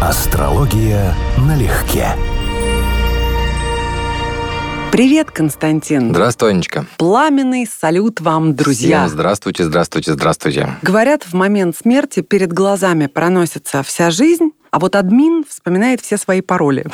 Астрология налегке. Привет, Константин. Здравствуй, Анечка. Пламенный салют вам, друзья. Всем здравствуйте, здравствуйте, здравствуйте. Говорят, в момент смерти перед глазами проносится вся жизнь, а вот админ вспоминает все свои пароли.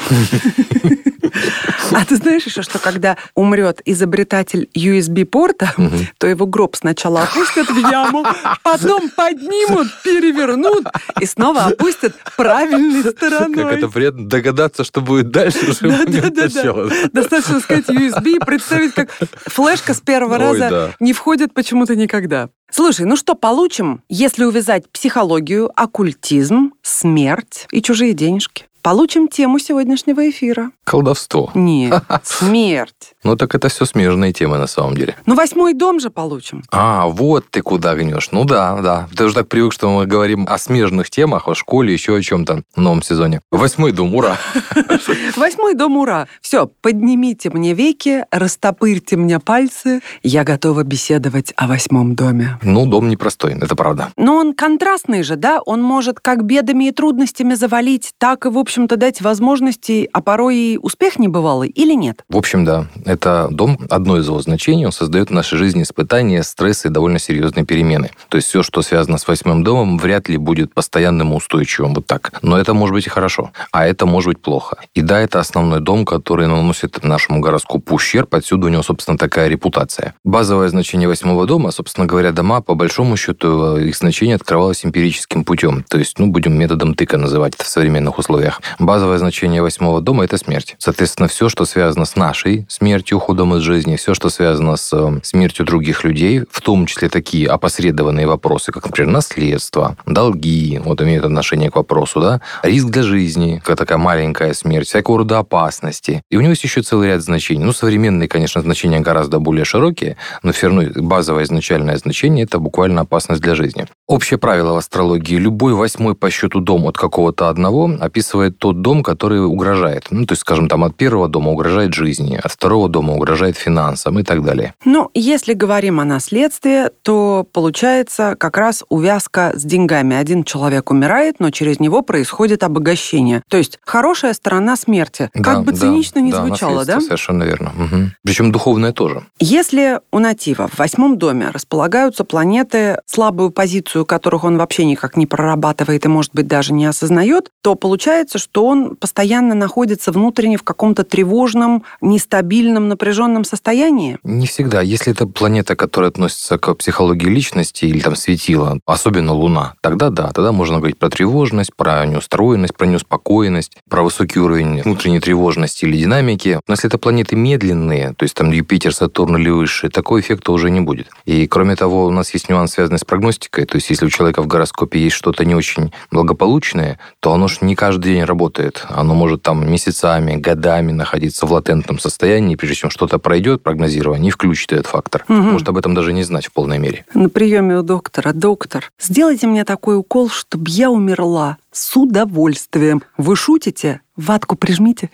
А ты знаешь еще, что когда умрет изобретатель USB-порта, то его гроб сначала опустят в яму, потом поднимут, перевернут и снова опустят правильной стороной. Как это вредно догадаться, что будет дальше, уже да. Достаточно сказать USB и представить, как флешка с первого раза не входит почему-то никогда. Слушай, ну что получим, если увязать психологию, оккультизм, смерть и чужие денежки? Получим тему сегодняшнего эфира. Колдовство. Нет, смерть. Ну так это все смежные темы на самом деле. Ну 8-й дом же получим. А, вот ты куда гнешь. Ну да. Ты уже так привык, что мы говорим о смежных темах, о школе, еще о чем-то в новом сезоне. 8-й дом, ура. 8-й дом, ура. Все, поднимите мне веки, растопырьте мне пальцы. Я готова беседовать о 8-м доме. Ну, дом непростой, это правда. Но он контрастный же, да? Он может как бедами и трудностями завалить, так и в общем дать возможности, а порой и успех небывалый, или нет? В общем, да. Это дом, одно из его значений, он создает в нашей жизни испытания, стрессы и довольно серьезные перемены. То есть все, что связано с 8-м домом, вряд ли будет постоянным и устойчивым, вот так. Но это может быть и хорошо, а это может быть плохо. И да, это основной дом, который наносит нашему гороскопу ущерб, отсюда у него, собственно, такая репутация. Базовое значение 8-го дома, собственно говоря, дома, по большому счету, их значение открывалось эмпирическим путем. То есть, будем методом тыка называть это в современных условиях. Базовое значение 8-го дома – это смерть. Соответственно, все, что связано с нашей смертью, уходом из жизни, все, что связано с смертью других людей, в том числе такие опосредованные вопросы, как, например, наследство, долги, имеют отношение к вопросу, риск для жизни, как такая маленькая смерть, всякого рода опасности. И у него есть еще целый ряд значений. Современные, конечно, значения гораздо более широкие, но все равно базовое изначальное значение – это буквально опасность для жизни. Общее правило в астрологии – любой 8-й по счету дом от какого-то одного описывает тот дом, который угрожает. То есть, скажем, от 1-го дома угрожает жизни, от 2-го дома угрожает финансам и так далее. Если говорим о наследстве, то получается как раз увязка с деньгами. Один человек умирает, но через него происходит обогащение. То есть, хорошая сторона смерти. Как бы цинично не звучало, да? Совершенно верно. Угу. Причем духовное тоже. Если у натива в 8-м доме располагаются планеты, слабую позицию которых он вообще никак не прорабатывает и, может быть, даже не осознает, то получается, что он постоянно находится внутренне в каком-то тревожном, нестабильном, напряженном состоянии? Не всегда. Если это планета, которая относится к психологии личности или светила, особенно Луна, тогда да, тогда можно говорить про тревожность, про неустроенность, про неуспокоенность, про высокий уровень внутренней тревожности или динамики. Но если это планеты медленные, то есть Юпитер, Сатурн или выше, такого эффекта уже не будет. И кроме того, у нас есть нюанс, связанный с прогностикой. То есть если у человека в гороскопе есть что-то не очень благополучное, то оно же не каждый день работает. Оно может месяцами, годами находиться в латентном состоянии, прежде чем что-то пройдет, прогнозирование, и включит этот фактор. Может об этом даже не знать в полной мере. На приеме у доктора. Доктор, сделайте мне такой укол, чтобы я умерла с удовольствием. Вы шутите? Ватку прижмите.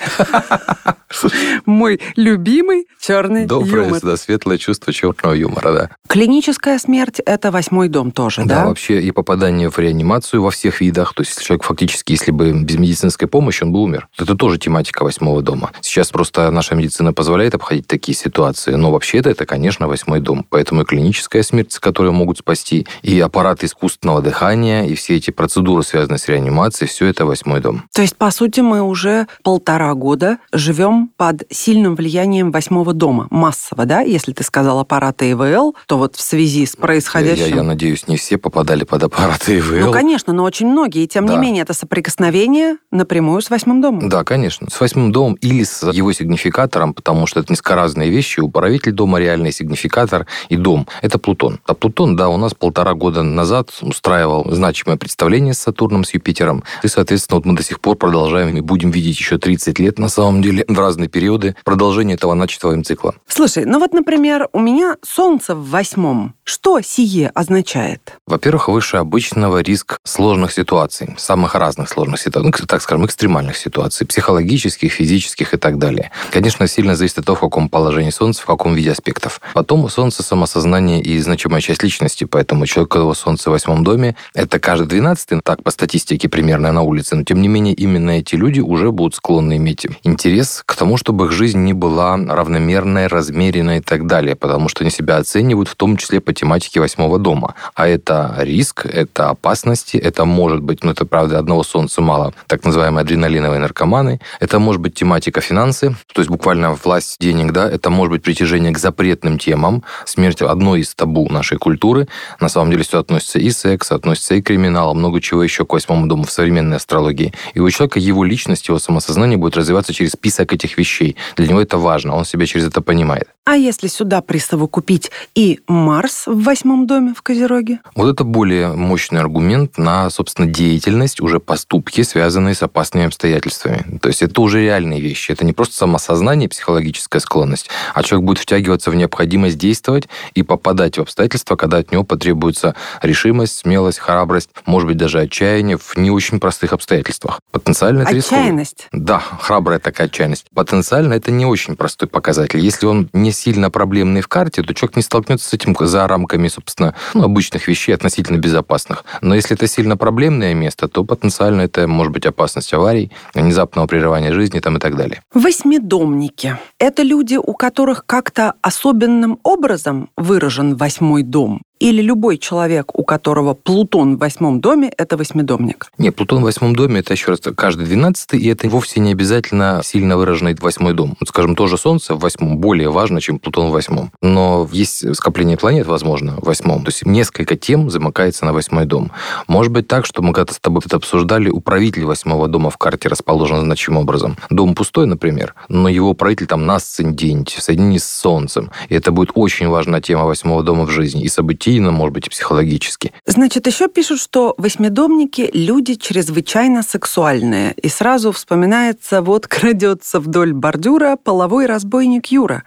Мой любимый черный юмор. Доброе, светлое чувство черного юмора, да. Клиническая смерть – это 8-й дом тоже, да? Да, вообще и попадание в реанимацию во всех видах. То есть человек фактически, если бы без медицинской помощи, он бы умер. Это тоже тематика 8-го дома. Сейчас просто наша медицина позволяет обходить такие ситуации, но вообще-то это, конечно, 8-й дом. Поэтому и клиническая смерть, которую могут спасти, и аппараты искусственного дыхания, и все эти процедуры, связанные с реанимацией, все это 8-й дом. То есть, по сути, мы уже 1,5 года живем под сильным влиянием 8-го дома. Массово, да? Если ты сказал аппараты ИВЛ, то в связи с происходящим... Я надеюсь, не все попадали под аппараты ИВЛ. Конечно, но очень многие. И тем не менее, это соприкосновение напрямую с 8-м домом. Да, конечно. С 8-м домом или с его сигнификатором, потому что это несколько разные вещи. Управитель дома реальный, сигнификатор и дом. Это Плутон. А Плутон, у нас 1,5 года назад устраивал значимое представление с Сатурном, с Юпитером. И, соответственно, мы до сих пор продолжаем и будем видеть еще 30 лет, на самом деле, в разные периоды, продолжение этого начатого им цикла. Слушай, например, у меня Солнце в 8-м. Что сие означает? Во-первых, выше обычного риск сложных ситуаций, самых разных сложных ситуаций, ну, так скажем, экстремальных ситуаций, психологических, физических и так далее. Конечно, сильно зависит от того, в каком положении Солнца, в каком виде аспектов. Потом у Солнца самосознание и значимая часть личности, поэтому человек, у которого Солнце в 8-м доме, это каждый 12-й, так по статистике примерно на улице, но тем не менее именно эти люди уже будут склонны иметь интерес к тому, чтобы их жизнь не была равномерной, размеренной и так далее, потому что они себя оценивают в том числе по тематики 8-го дома. А это риск, это опасности, это может быть, ну это правда, одного солнца мало, так называемые адреналиновые наркоманы, это может быть тематика финансы, то есть буквально власть денег, да, это может быть притяжение к запретным темам, смерть одно из табу нашей культуры, на самом деле все относится и секс, относится и криминал, много чего еще к 8-му дому в современной астрологии. И у человека его личность, его самосознание будет развиваться через список этих вещей. Для него это важно, он себя через это понимает. А если сюда присовокупить и Марс в 8-м доме в Козероге? Вот это более мощный аргумент на, собственно, деятельность, уже поступки, связанные с опасными обстоятельствами. То есть это уже реальные вещи. Это не просто самосознание, психологическая склонность, а человек будет втягиваться в необходимость действовать и попадать в обстоятельства, когда от него потребуется решимость, смелость, храбрость, может быть, даже отчаяние в не очень простых обстоятельствах. Потенциально это рисково. Отчаянность? Да, храбрая такая отчаянность. Потенциально это не очень простой показатель. Если он не сильно проблемный в карте, то человек не столкнется с этим за рамками, собственно, обычных вещей, относительно безопасных. Но если это сильно проблемное место, то потенциально это может быть опасность аварий, внезапного прерывания жизни там, и так далее. Восьмидомники – это люди, у которых как-то особенным образом выражен 8-й дом? Или любой человек, у которого Плутон в 8-м доме, это восьмидомник? Нет, Плутон в 8-м доме, это еще раз каждый 12-й, и это вовсе не обязательно сильно выраженный 8-й дом. Вот, скажем, тоже Солнце в 8-м более важно, чем Плутон в 8-м. Но есть скопление планет, возможно, в 8-м. То есть несколько тем замыкается на 8-й дом. Может быть так, что мы когда-то с тобой это обсуждали, управитель 8-го дома в карте расположен значимым образом. Дом пустой, например, но его управитель там на асценденте, в соединении с Солнцем. И это будет очень важная тема 8-го дома в жизни. И события, может быть, и психологически. Значит, еще пишут, что восьмидомники – люди чрезвычайно сексуальные. И сразу вспоминается, вот крадется вдоль бордюра половой разбойник Юра.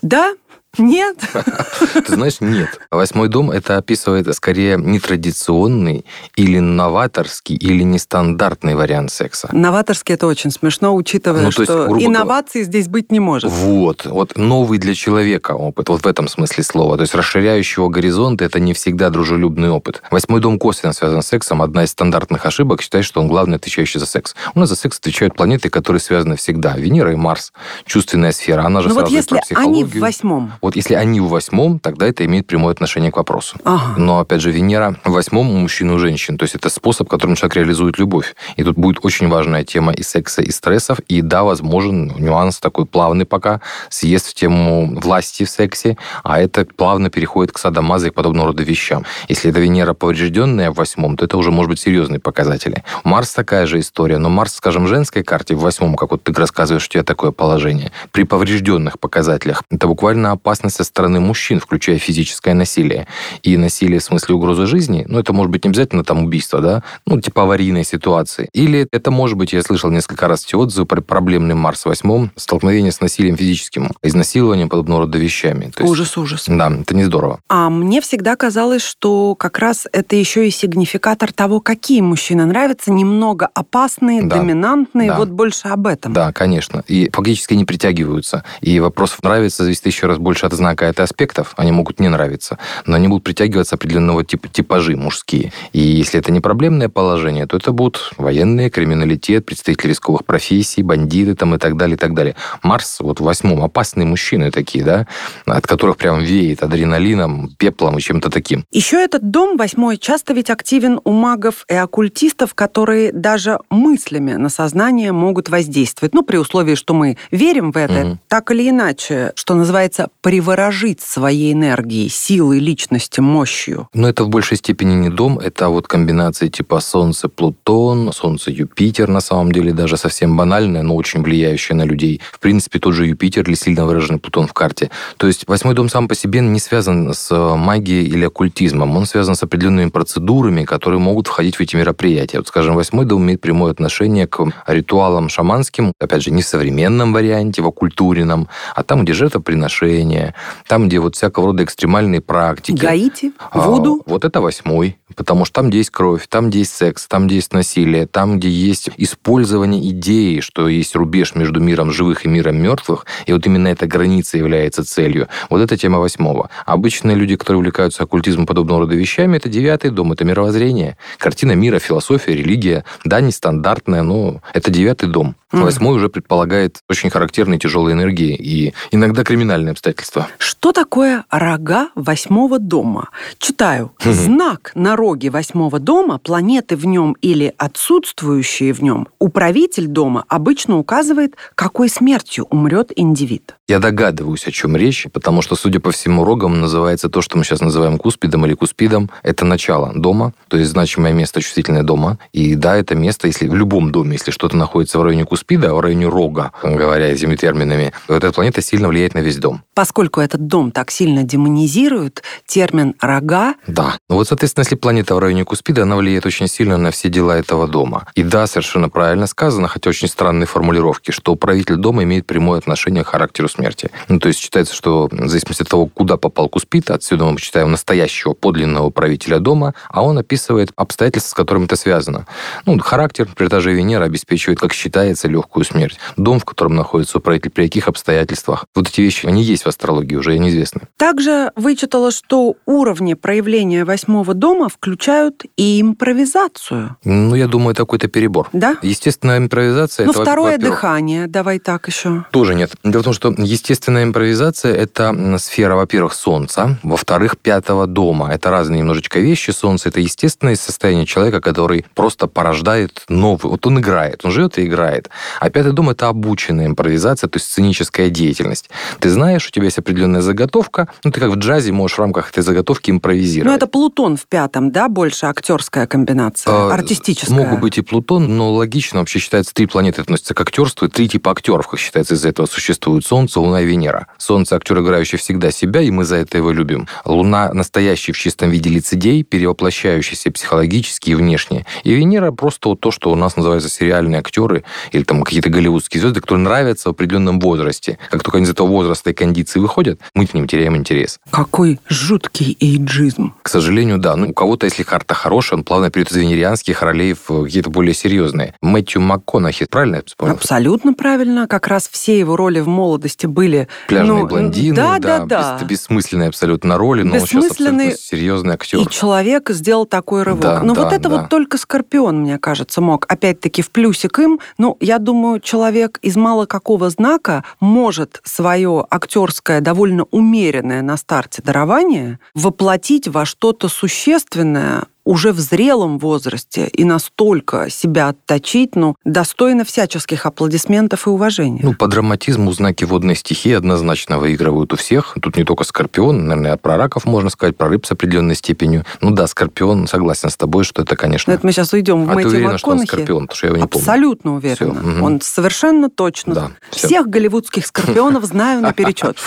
Да? Нет. Ты знаешь, нет. 8-й дом это описывает скорее нетрадиционный или новаторский, или нестандартный вариант секса. Новаторский это очень смешно, учитывая, ну, то есть, что инноваций здесь быть не может. Вот новый для человека опыт, вот в этом смысле слова. То есть расширяющий его горизонты это не всегда дружелюбный опыт. 8-й дом косвенно связан с сексом. Одна из стандартных ошибок считает, что он главный, отвечающий за секс. У нас за секс отвечают планеты, которые связаны всегда. Венера и Марс. Чувственная сфера, она же сразу про психологию. Вот если они в 8-м. Вот если они в 8-м, тогда это имеет прямое отношение к вопросу. Ага. Но, опять же, Венера в 8-м у мужчин и у женщин. То есть это способ, которым человек реализует любовь. И тут будет очень важная тема и секса, и стрессов. И да, возможен нюанс такой плавный пока, съезд в тему власти в сексе, а это плавно переходит к садомазу и к подобного рода вещам. Если это Венера поврежденная в 8-м, то это уже, может быть, серьезные показатели. Марс такая же история, но Марс, скажем, в женской карте в 8-м, как вот ты рассказываешь, у тебя такое положение. При поврежденных показателях это буквально опасно со стороны мужчин, включая физическое насилие. И насилие в смысле угрозы жизни, ну, это может быть не обязательно там убийство, да, ну, типа аварийной ситуации. Или это может быть, я слышал несколько раз эти отзывы про проблемный Марс в 8-м, столкновение с насилием физическим, изнасилованием, подобного рода вещами. То есть, ужас. Да, это не здорово. А мне всегда казалось, что как раз это еще и сигнификатор того, какие мужчины нравятся, немного опасные, да, доминантные, да. Вот больше об этом. Да, конечно. И фактически не притягиваются. И вопрос нравится зависит еще раз больше от знака, это аспектов, они могут не нравиться, но они будут притягиваться определенного типа, типажи мужские. И если это не проблемное положение, то это будут военные, криминалитет, представители рисковых профессий, бандиты там и так далее, и так далее. Марс вот в 8-м, опасные мужчины такие, да, от которых прям веет адреналином, пеплом и чем-то таким. Еще этот дом 8-й часто ведь активен у магов и оккультистов, которые даже мыслями на сознание могут воздействовать. Ну, при условии, что мы верим в это, так или иначе, что называется, приворожить своей энергией, силой, личности, мощью. Но это в большей степени не дом, это вот комбинации типа Солнце-Плутон, Солнце-Юпитер, на самом деле даже совсем банальная, но очень влияющая на людей. В принципе, тот же Юпитер или сильно выраженный Плутон в карте. То есть 8-й дом сам по себе не связан с магией или оккультизмом, он связан с определенными процедурами, которые могут входить в эти мероприятия. Вот, скажем, 8-й дом имеет прямое отношение к ритуалам шаманским, опять же, не в современном варианте, в оккультуренном, а там, где жертвоприношение, Япония, там, где вот всякого рода экстремальные практики. Гаити, Вуду. Вот это 8-й, потому что там, где есть кровь, там, где есть секс, там, где есть насилие, там, где есть использование идеи, что есть рубеж между миром живых и миром мертвых, и вот именно эта граница является целью. Вот эта тема 8-го. Обычные люди, которые увлекаются оккультизмом подобного рода вещами, это 9-й дом, это мировоззрение, картина мира, философия, религия. Да, нестандартная, но это 9-й дом. 8-й уже предполагает очень характерные тяжелые энергии и иногда криминальные обстоятельства. Что такое рога 8-го дома? Читаю. Знак на роге 8-го дома, планеты в нем или отсутствующие в нем, управитель дома обычно указывает, какой смертью умрет индивид. Я догадываюсь, о чем речь, потому что, судя по всему, рогом называется то, что мы сейчас называем куспидом или куспидом. Это начало дома, то есть значимое место чувствительное дома. И да, это место, если в любом доме, если что-то находится в районе куспида, в районе рога, говоря землетерминами, вот эта планета сильно влияет на весь дом. Поскольку этот дом так сильно демонизирует, термин «рога». Да. Ну вот, соответственно, если планета в районе куспида, она влияет очень сильно на все дела этого дома. И да, совершенно правильно сказано, хотя очень странные формулировки, что управитель дома имеет прямое отношение к характеру смерти. Ну, то есть считается, что в зависимости от того, куда попал куспид, отсюда мы читаем настоящего подлинного управителя дома, а он описывает обстоятельства, с которыми это связано. Ну, характер, например, та же Венера обеспечивает, как считается, легкую смерть. Дом, в котором находится управитель, при каких обстоятельствах. Вот эти вещи, они есть в астрологии уже, они известны. Также вычитала, что уровни проявления 8-го дома включают и импровизацию. Ну, я думаю, это какой-то перебор. Да? Естественная импровизация... Ну, это второе дыхание, давай так еще. Тоже нет. Дело в том, что естественная импровизация — это сфера, во-первых, Солнца, во-вторых, 5-го дома. Это разные немножечко вещи. Солнце — это естественное состояние человека, который просто порождает новый. Вот он играет, он живет и играет. А 5-й дом — это обученная импровизация, то есть сценическая деятельность. Ты знаешь, у тебя есть определенная заготовка, ну, ты как в джазе можешь в рамках этой заготовки импровизировать. Ну, это Плутон в 5-м, да, больше актерская комбинация, артистическая? Могут быть и Плутон, но логично, вообще считается, 3 планеты относятся к актерству, 3 типа актеров, как считается, из-за этого существуют: Солнце, Луна и Венера. Солнце — актер, играющий всегда себя, и мы за это его любим. Луна — настоящий в чистом виде лицедей, перевоплощающийся психологически и внешне. И Венера — просто вот то, что у нас называется сериальные актеры или там какие-то голливудские звезды, которые нравятся в определенном возрасте. Как только они из этого возраста и кондиции выходят, мы к ним теряем интерес. Какой жуткий эйджизм. К сожалению, да. Ну, у кого-то, если карта хорошая, он плавно перейдет из венерианских ролей в какие-то более серьезные. Мэттью Макконахи, правильно я вспомнил? Абсолютно правильно. Как раз все его роли в молодости были... Пляжные блондины, да. Бессмысленные абсолютно роли, но он сейчас абсолютно серьезный актер. И человек сделал такой рывок. Да, но да, вот это да. Вот только Скорпион, мне кажется, мог. Опять-таки в плюсик им. Ну, я думаю, человек из мало какого знака может свое актерское, довольно умеренное на старте дарование воплотить во что-то существенное, уже в зрелом возрасте, и настолько себя отточить, ну, достойно всяческих аплодисментов и уважения. Ну, по драматизму знаки водной стихии однозначно выигрывают у всех. Тут не только Скорпион, наверное, про раков можно сказать, про рыб с определенной степенью. Ну да, Скорпион, согласен с тобой, что это, конечно... Но это мы сейчас уйдем в Мэттью Макконахи. А ты уверена, что он Скорпион? Потому что я его не помню. Абсолютно уверена. Все. Он совершенно точно. Да, всех голливудских Скорпионов знаю наперечет.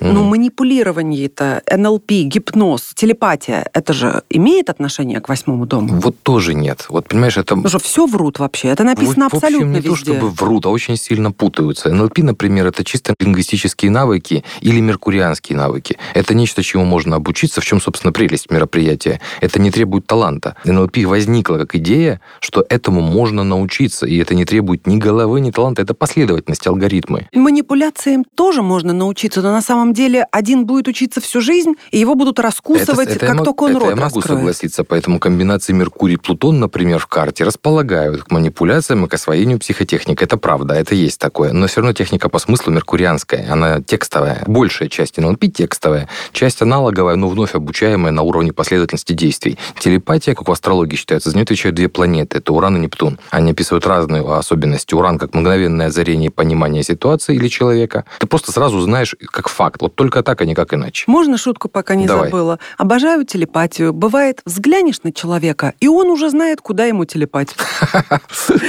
Ну, манипулирование-то, НЛП, гипноз, телепатия, это же имеет отношение к 8-му дому? Вот тоже нет. Вот, понимаешь, это... Потому что все врут вообще. Это написано абсолютно везде. В общем, не то чтобы врут, а очень сильно путаются. НЛП, например, это чисто лингвистические навыки или меркурианские навыки. Это нечто, чему можно обучиться, в чем, собственно, прелесть мероприятия. Это не требует таланта. НЛП возникла как идея, что этому можно научиться, и это не требует ни головы, ни таланта. Это последовательность, алгоритмы. Манипуляциям тоже можно научиться, но на самом деле один будет учиться всю жизнь, и его будут раскусывать, как только он рот раскроет. Согласиться, поэтому комбинации Меркурий-Плутон, например, в карте располагают к манипуляциям и к освоению психотехник. Это правда, это есть такое. Но все равно техника по смыслу меркурианская, она текстовая. Большая часть НЛП текстовая, часть аналоговая, но вновь обучаемая на уровне последовательности действий. Телепатия, как в астрологии считается, за нее отвечают 2 планеты, это Уран и Нептун. Они описывают разные особенности. Уран как мгновенное озарение и понимание ситуации или человека. Ты просто сразу знаешь как факт, вот только так, а никак иначе. Можно шутку, пока не Давай. Забыла? Обожаю телепатию. Бывает, взглянешь на человека, и он уже знает, куда ему телепать.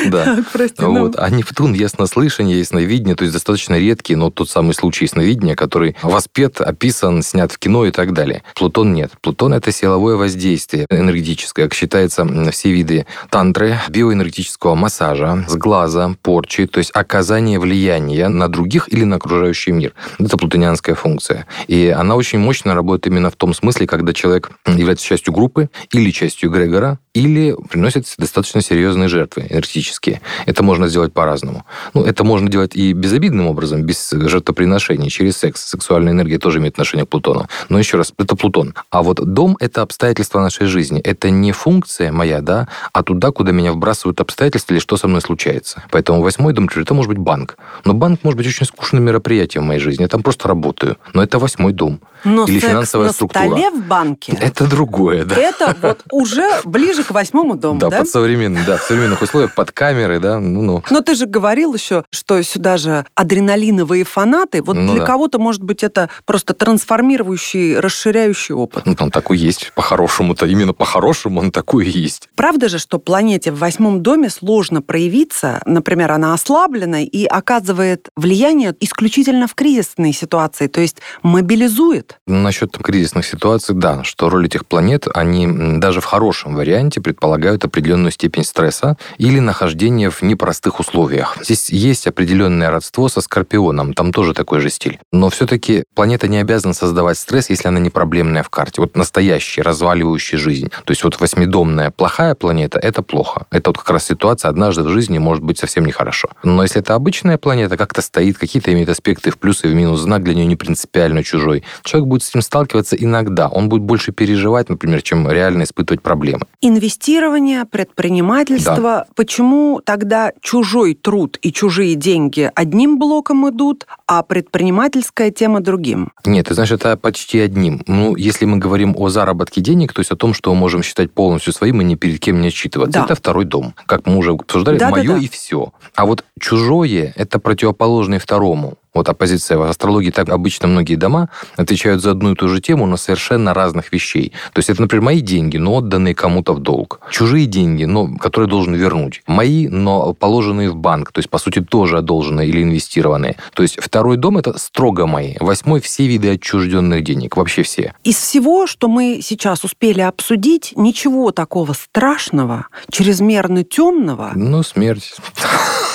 Да. Прости, а Нептун — яснослышание, ясновидение, то есть достаточно редкий, но тот самый случай ясновидения, который воспет, описан, снят в кино и так далее. Плутон нет. Плутон — это силовое воздействие энергетическое, как считается, все виды тантры, биоэнергетического массажа, сглаза, порчи, то есть оказание влияния на других или на окружающий мир. Это Плутон. ньютонианская функция. И она очень мощно работает именно в том смысле, когда человек является частью группы или частью эгрегора, или приносит достаточно серьезные жертвы энергетические. Это можно сделать по-разному. Ну, это можно делать и безобидным образом, без жертвоприношений, через секс. Сексуальная энергия тоже имеет отношение к Плутону. Но еще раз, это Плутон. А вот дом — это обстоятельства нашей жизни. Это не функция моя, да, а туда, куда меня вбрасывают обстоятельства или что со мной случается. Поэтому восьмой дом, это может быть банк. Но банк может быть очень скучным мероприятием в моей жизни. Я там просто работаю. Но это восьмой дом. Но или секс финансовая структура. Но на столе в банке. Это другое, да. Это вот уже ближе к восьмому дому, да? Да, под современным, да, в современных условиях, под камеры, да. Ну. Но ты же говорил еще, что сюда же адреналиновые фанаты. Вот ну, для кого-то, может быть, это просто трансформирующий, расширяющий опыт. Ну, он такой есть по-хорошему-то. Именно по-хорошему он такой и есть. Правда же, что планете в восьмом доме сложно проявиться. Например, она ослаблена и оказывает влияние исключительно в кризисные ситуации, то есть мобилизует. Насчет кризисных ситуаций, да, что роль этих планет, они даже в хорошем варианте предполагают определенную степень стресса или нахождение в непростых условиях. Здесь есть определенное родство со Скорпионом, там тоже такой же стиль. Но все-таки планета не обязана создавать стресс, если она не проблемная в карте. Вот настоящая, разваливающая жизнь. То есть вот восьмидомная плохая планета — это плохо. Это вот как раз ситуация однажды в жизни может быть совсем нехорошо. Но если это обычная планета, как-то стоит, какие-то имеет аспекты в плюс и в минус, знак для нее не принципиально чужой, человек будет с этим сталкиваться иногда. Он будет больше переживать, например, чем реально испытывать проблемы. Инвестирование, предпринимательство. Да. Почему тогда чужой труд и чужие деньги одним блоком идут, а предпринимательская тема другим? Нет, ты знаешь, это почти одним. Ну, если мы говорим о заработке денег, то есть о том, что мы можем считать полностью своим и ни перед кем не отчитываться. Да. Это второй дом. Как мы уже обсуждали, да, мое да, да. И все. А вот чужое — это противоположное второму. Вот оппозиция в астрологии, так обычно многие дома отвечают за одну и ту же тему, но совершенно разных вещей. То есть это, например, мои деньги, но отданные кому-то в долг. Чужие деньги, но которые должен вернуть. Мои, но положенные в банк, то есть, по сути, тоже одолженные или инвестированные. То есть второй дом — это строго мои. Восьмой — все виды отчужденных денег, вообще все. Из всего, что мы сейчас успели обсудить, ничего такого страшного, чрезмерно темного. Ну, смерть.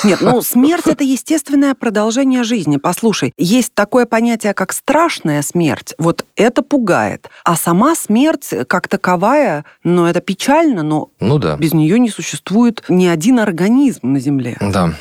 Нет, ну, смерть — это естественное продолжение жизни. Послушай, есть такое понятие, как страшная смерть. Вот это пугает. А сама смерть как таковая, ну, это печально, но да. Без нее не существует ни один организм на Земле. Да.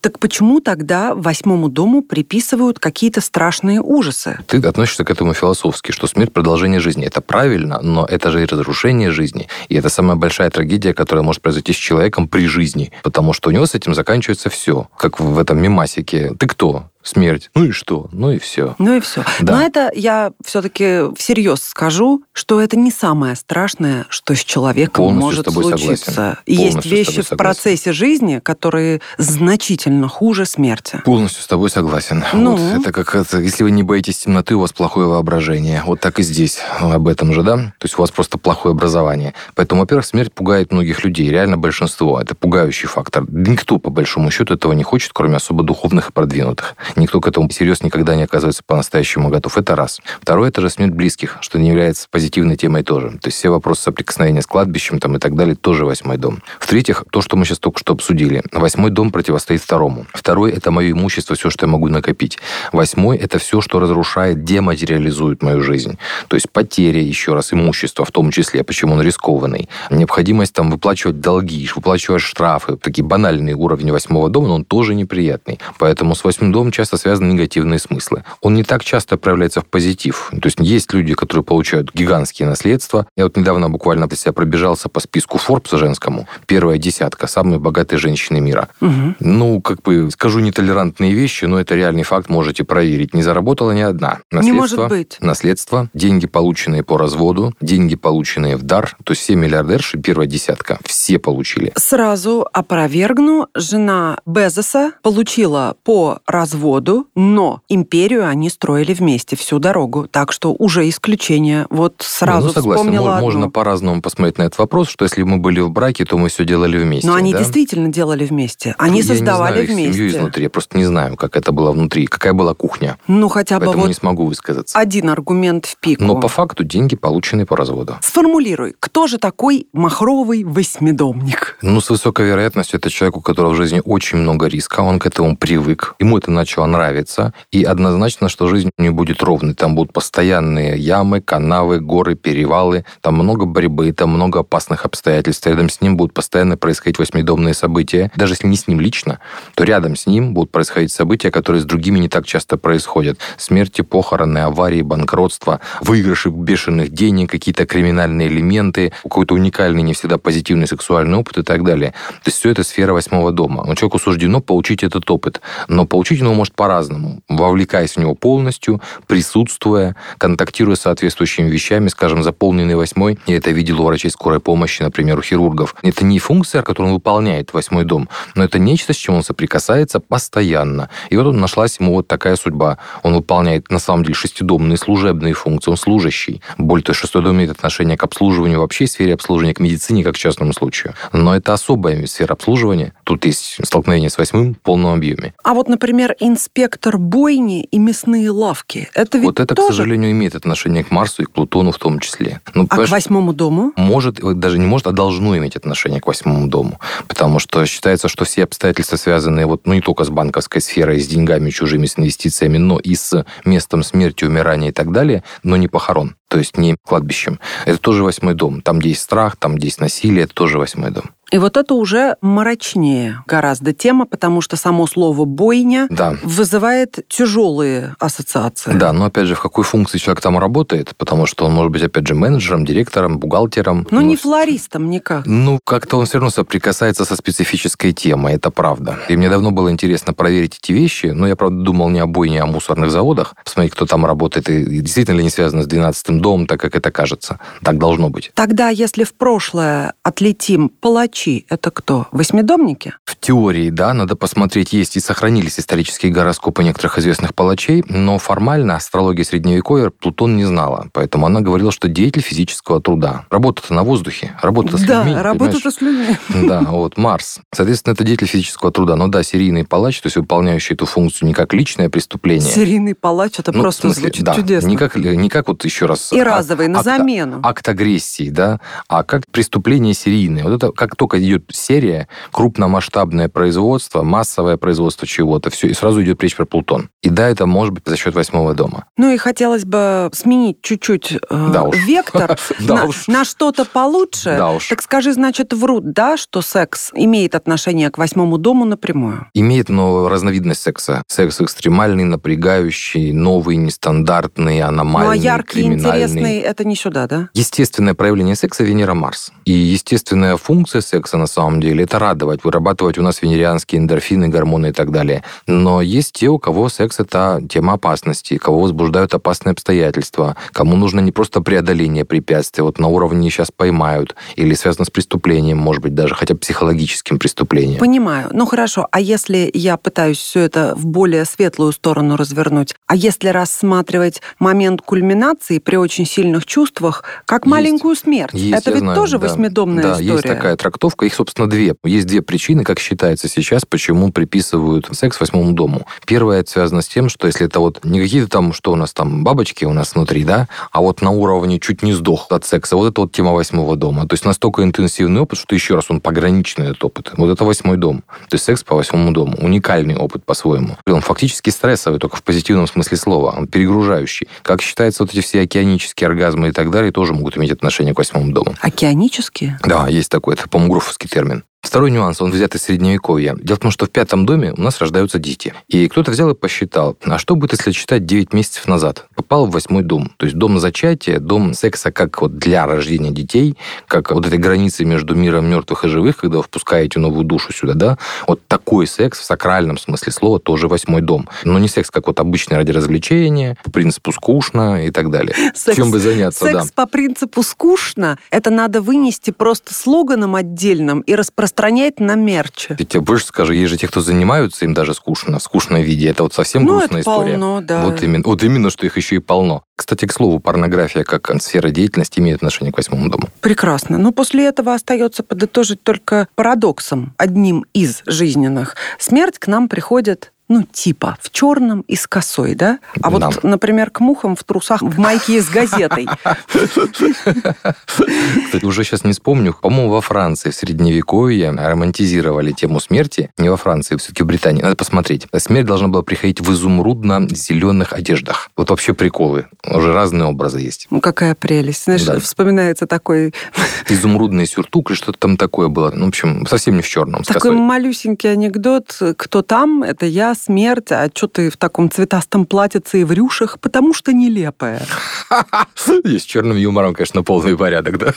Так почему тогда восьмому дому приписывают какие-то страшные ужасы? Ты относишься к этому философски, что смерть — продолжение жизни. Это правильно, но это же и разрушение жизни. И это самая большая трагедия, которая может произойти с человеком при жизни. Потому что у него с этим заканчивается все, как в этом мемасике. Ты кто? Смерть. Ну и что? Ну и все. Да. Но это я все-таки всерьез скажу, что это не самое страшное, что с человеком полностью может с тобой случиться. Согласен. Есть вещи в процессе жизни, которые значительно хуже смерти. Полностью с тобой согласен. Ну. Вот это как если вы не боитесь темноты, у вас плохое воображение. Вот так и здесь об этом же, да? То есть у вас просто плохое образование. Поэтому, во-первых, смерть пугает многих людей, реально большинство. Это пугающий фактор. Никто, по большому счету, этого не хочет, кроме особо духовных и продвинутых. Никто к этому всерьез никогда не оказывается по-настоящему готов. Это раз. Второе — это же смерть близких, что не является позитивной темой тоже. То есть все вопросы соприкосновения с кладбищем там, и так далее, тоже восьмой дом. В-третьих, то, что мы сейчас только что обсудили. Восьмой дом противостоит второму. Второй — это мое имущество, все, что я могу накопить. Восьмой — это все, что разрушает, дематериализует мою жизнь. То есть потеря, еще раз, имущества, в том числе, почему он рискованный. Необходимость там выплачивать долги, выплачивать штрафы. Такие банальные уровни восьмого дома, но он тоже неприятный. Поэтому с восьмым домом часто связаны негативные смыслы. Он не так часто проявляется в позитив. То есть есть люди, которые получают гигантские наследства. Я вот недавно буквально для себя пробежался по списку Forbes женскому. Первая десятка самые богатые женщины мира. Угу. Ну, как бы скажу нетолерантные вещи, но это реальный факт, можете проверить. Не заработала ни одна. Не может быть. Наследство, деньги, полученные по разводу, деньги, полученные в дар. То есть все миллиардерши, первая десятка, все получили. Сразу опровергну. Жена Безоса получила по разводу воду, но империю они строили вместе всю дорогу, так что уже исключение. Вот сразу согласен. Вспомнила одну. Можно по-разному посмотреть на этот вопрос, что если мы были в браке, то мы все делали вместе. Но они действительно делали вместе. Они создавали вместе. Я не знаю их семью изнутри, я просто не знаю, как это было внутри, какая была кухня. Ну, хотя бы поэтому вот не смогу высказаться. Один аргумент в пику. Но по факту деньги, полученные по разводу. Сформулируй, кто же такой махровый восьмидомник? Ну, с высокой вероятностью это человек, у которого в жизни очень много риска, он к этому привык. Ему это начало будущего нравится, и однозначно, что жизнь не будет ровной. Там будут постоянные ямы, канавы, горы, перевалы. Там много борьбы, там много опасных обстоятельств. Рядом с ним будут постоянно происходить восьмидомные события. Даже если не с ним лично, то рядом с ним будут происходить события, которые с другими не так часто происходят. Смерти, похороны, аварии, банкротства, выигрыши бешеных денег, какие-то криминальные элементы, какой-то уникальный, не всегда позитивный сексуальный опыт и так далее. То есть все это сфера восьмого дома. Но человеку суждено получить этот опыт. Но получить он его может по-разному, вовлекаясь в него полностью, присутствуя, контактируя с соответствующими вещами, скажем, заполненный восьмой. Я это видел у врачей скорой помощи, например, у хирургов. Это не функция, которую он выполняет, восьмой дом, но это нечто, с чем он соприкасается постоянно. И вот он нашлась ему вот такая судьба. Он выполняет, на самом деле, шестидомные служебные функции, он служащий. Более того, шестой дом имеет отношение к обслуживанию вообще, сфере обслуживания, к медицине, как к частному случаю. Но это особая сфера обслуживания. Тут есть столкновение с восьмым в полном объеме. А вот, например, инспектор бойни и мясные лавки, это ведь вот это, тоже... к сожалению, имеет отношение к Марсу и к Плутону в том числе. Ну, а к восьмому дому? Может, даже не может, а должно иметь отношение к восьмому дому. Потому что считается, что все обстоятельства, связанные вот, ну, не только с банковской сферой, с деньгами чужими, с инвестициями, но и с местом смерти, умирания и так далее, но не похорон. То есть не кладбищем. Это тоже восьмой дом. Там, где есть страх, там, где есть насилие, это тоже восьмой дом. И вот это уже мрачнее гораздо тема, потому что само слово «бойня» вызывает тяжелые ассоциации. Да, но опять же, в какой функции человек там работает? Потому что он может быть, опять же, менеджером, директором, бухгалтером. Но не флористом никак. Ну, как-то он все равно соприкасается со специфической темой, это правда. И мне давно было интересно проверить эти вещи, но я, правда, думал не о бойне, а о мусорных заводах. Посмотреть, кто там работает, и действительно ли они связаны с 12-м домом, так как это кажется. Так должно быть. Тогда, если в прошлое отлетим палачи, это кто? Восьмидомники? В теории, да, надо посмотреть, есть и сохранились исторические гороскопы некоторых известных палачей, но формально астрология средневековья Плутон не знала, поэтому она говорила, что деятель физического труда. Работа-то на воздухе, работа с людьми. Да, работа-то с людьми. Да, вот Марс. Соответственно, это деятель физического труда. Но да, серийный палач, то есть выполняющий эту функцию не как личное преступление. Серийный палач, это просто в смысле, звучит чудесно. Не как вот еще раз... И разовый, на замену. Акт агрессии, да, а как преступление серийное. Вот это как только идет серия, крупномасштабное производство, массовое производство чего-то, все, и сразу идет речь про Плутон. И да, это может быть за счет восьмого дома. Ну и хотелось бы сменить чуть-чуть вектор на что-то получше. Так скажи, значит, врут, да, что секс имеет отношение к восьмому дому напрямую? Имеет, но разновидность секса. Секс экстремальный, напрягающий, новый, нестандартный, аномальный, криминальный. Ну а яркий, интересный, это не сюда, да? Естественное проявление секса Венера-Марс. И естественная функция секса на самом деле, это радовать, вырабатывать у нас венерианские эндорфины, гормоны и так далее. Но есть те, у кого секс – это тема опасности, кого возбуждают опасные обстоятельства, кому нужно не просто преодоление препятствий, вот на уровне сейчас поймают, или связано с преступлением, может быть, даже хотя бы психологическим преступлением. Понимаю. Ну хорошо, а если я пытаюсь все это в более светлую сторону развернуть, а если рассматривать момент кульминации при очень сильных чувствах, как маленькую смерть? Это ведь тоже восьмидомная история. Да, есть такая трактовка. Их, собственно, две. Есть две причины, как считается сейчас, почему приписывают секс восьмому дому. Первое, это связано с тем, что если это вот не какие-то там, что у нас там, бабочки у нас внутри, да, а вот на уровне чуть не сдох от секса, вот это вот тема восьмого дома. То есть настолько интенсивный опыт, что еще раз, он пограничный этот опыт. Вот это восьмой дом. То есть секс по восьмому дому. Уникальный опыт по-своему. Он фактически стрессовый, только в позитивном смысле слова. Он перегружающий. Как считается, вот эти все океанические оргазмы и так далее тоже могут иметь отношение к восьмому дому. Океанические? Да, есть такой, это, по-моему, грофовский термин. Второй нюанс, он взят из Средневековья. Дело в том, что в пятом доме у нас рождаются дети. И кто-то взял и посчитал, а что будет, если отсчитать 9 месяцев назад? Попал в восьмой дом. То есть дом зачатия, дом секса как вот для рождения детей, как вот этой границы между миром мертвых и живых, когда вы впускаете новую душу сюда, да? Вот такой секс в сакральном смысле слова тоже восьмой дом. Но не секс как вот обычный ради развлечения, по принципу скучно и так далее. Чем бы заняться, секс да. Секс по принципу скучно, это надо вынести просто слоганом отдельным и распространять на мерче. Я тебе больше скажу, есть же те, кто занимаются им даже скучно, в скучном виде. Это вот совсем грустная история. Полно, да. Вот именно, что их еще и полно. Кстати, к слову, порнография как сфера деятельности имеет отношение к восьмому дому. Прекрасно. Но после этого остается подытожить только парадоксом, одним из жизненных. Смерть к нам приходит ну, типа, в черном и с косой, да? А вот, например, к мухам в трусах, в майке с газетой. Кстати, уже сейчас не вспомню. По-моему, во Франции в Средневековье романтизировали тему смерти. Не во Франции, все-таки в Британии. Надо посмотреть. Смерть должна была приходить в изумрудно-зеленых одеждах. Вот вообще приколы. Уже разные образы есть. Ну, какая прелесть. Знаешь, да. Вспоминается такой... Изумрудный сюртук или что-то там такое было. Ну, в общем, совсем не в черном. Такой малюсенький анекдот. Кто там? Это я, смерть. А что ты в таком цветастом платьице и в рюшах? Потому что нелепая. И с черным юмором, конечно, полный порядок, да?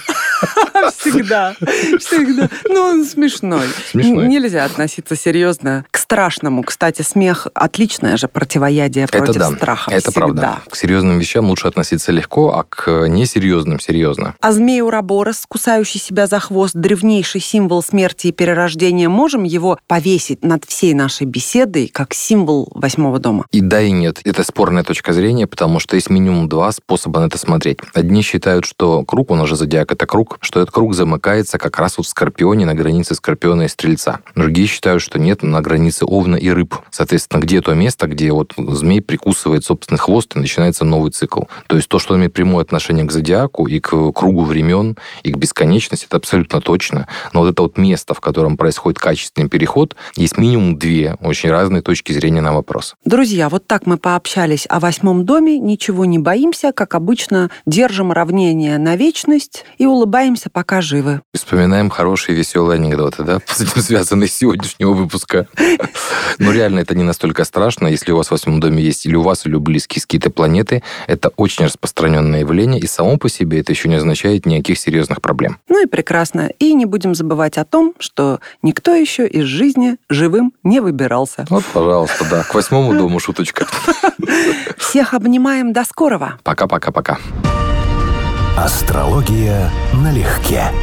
Всегда. Всегда. Но он смешной. Смешной. Нельзя относиться серьезно к страшному. Кстати, смех – отличное же противоядие против страха. Это правда. К серьезным вещам лучше относиться легко, а к несерьезным – серьезно. А змей Ураборос, кусающий себя за хвост, древнейший символ смерти и перерождения, можем его повесить над всей нашей беседой как символ восьмого дома? И да, и нет. Это спорная точка зрения, потому что есть минимум два способа на это смотреть. Одни считают, что круг, он уже зодиак, это круг, что этот круг замыкается как раз вот в Скорпионе, на границе Скорпиона и Стрельца. Другие считают, что нет, на границе Овна и Рыб. Соответственно, где то место, где вот змей прикусывает собственный хвост и начинается новый цикл. То есть то, что имеет прямое отношение к зодиаку и к кругу времен, и к бесконечности, это абсолютно точно. Но вот это вот место, в котором происходит качественный переход, есть минимум две очень разные точки зрения на вопрос. Друзья, вот так мы пообщались о восьмом доме, ничего не боимся, как обычно, держим равнение на вечность и улыбаемся, пока живы. Вспоминаем хорошие, веселые анекдоты, да, с этим связанные с сегодняшнего выпуска. Но реально это не настолько страшно. Если у вас в восьмом доме есть или у вас, или у близких какие-то планеты, это очень распространенное явление, и само по себе это еще не означает никаких серьезных проблем. Ну и прекрасно. И не будем забывать о том, что никто еще из жизни живым не выбирался. Вот, пожалуйста, да. К восьмому дому шуточка. Всех обнимаем. До скорого. Пока-пока-пока. Астрология налегке.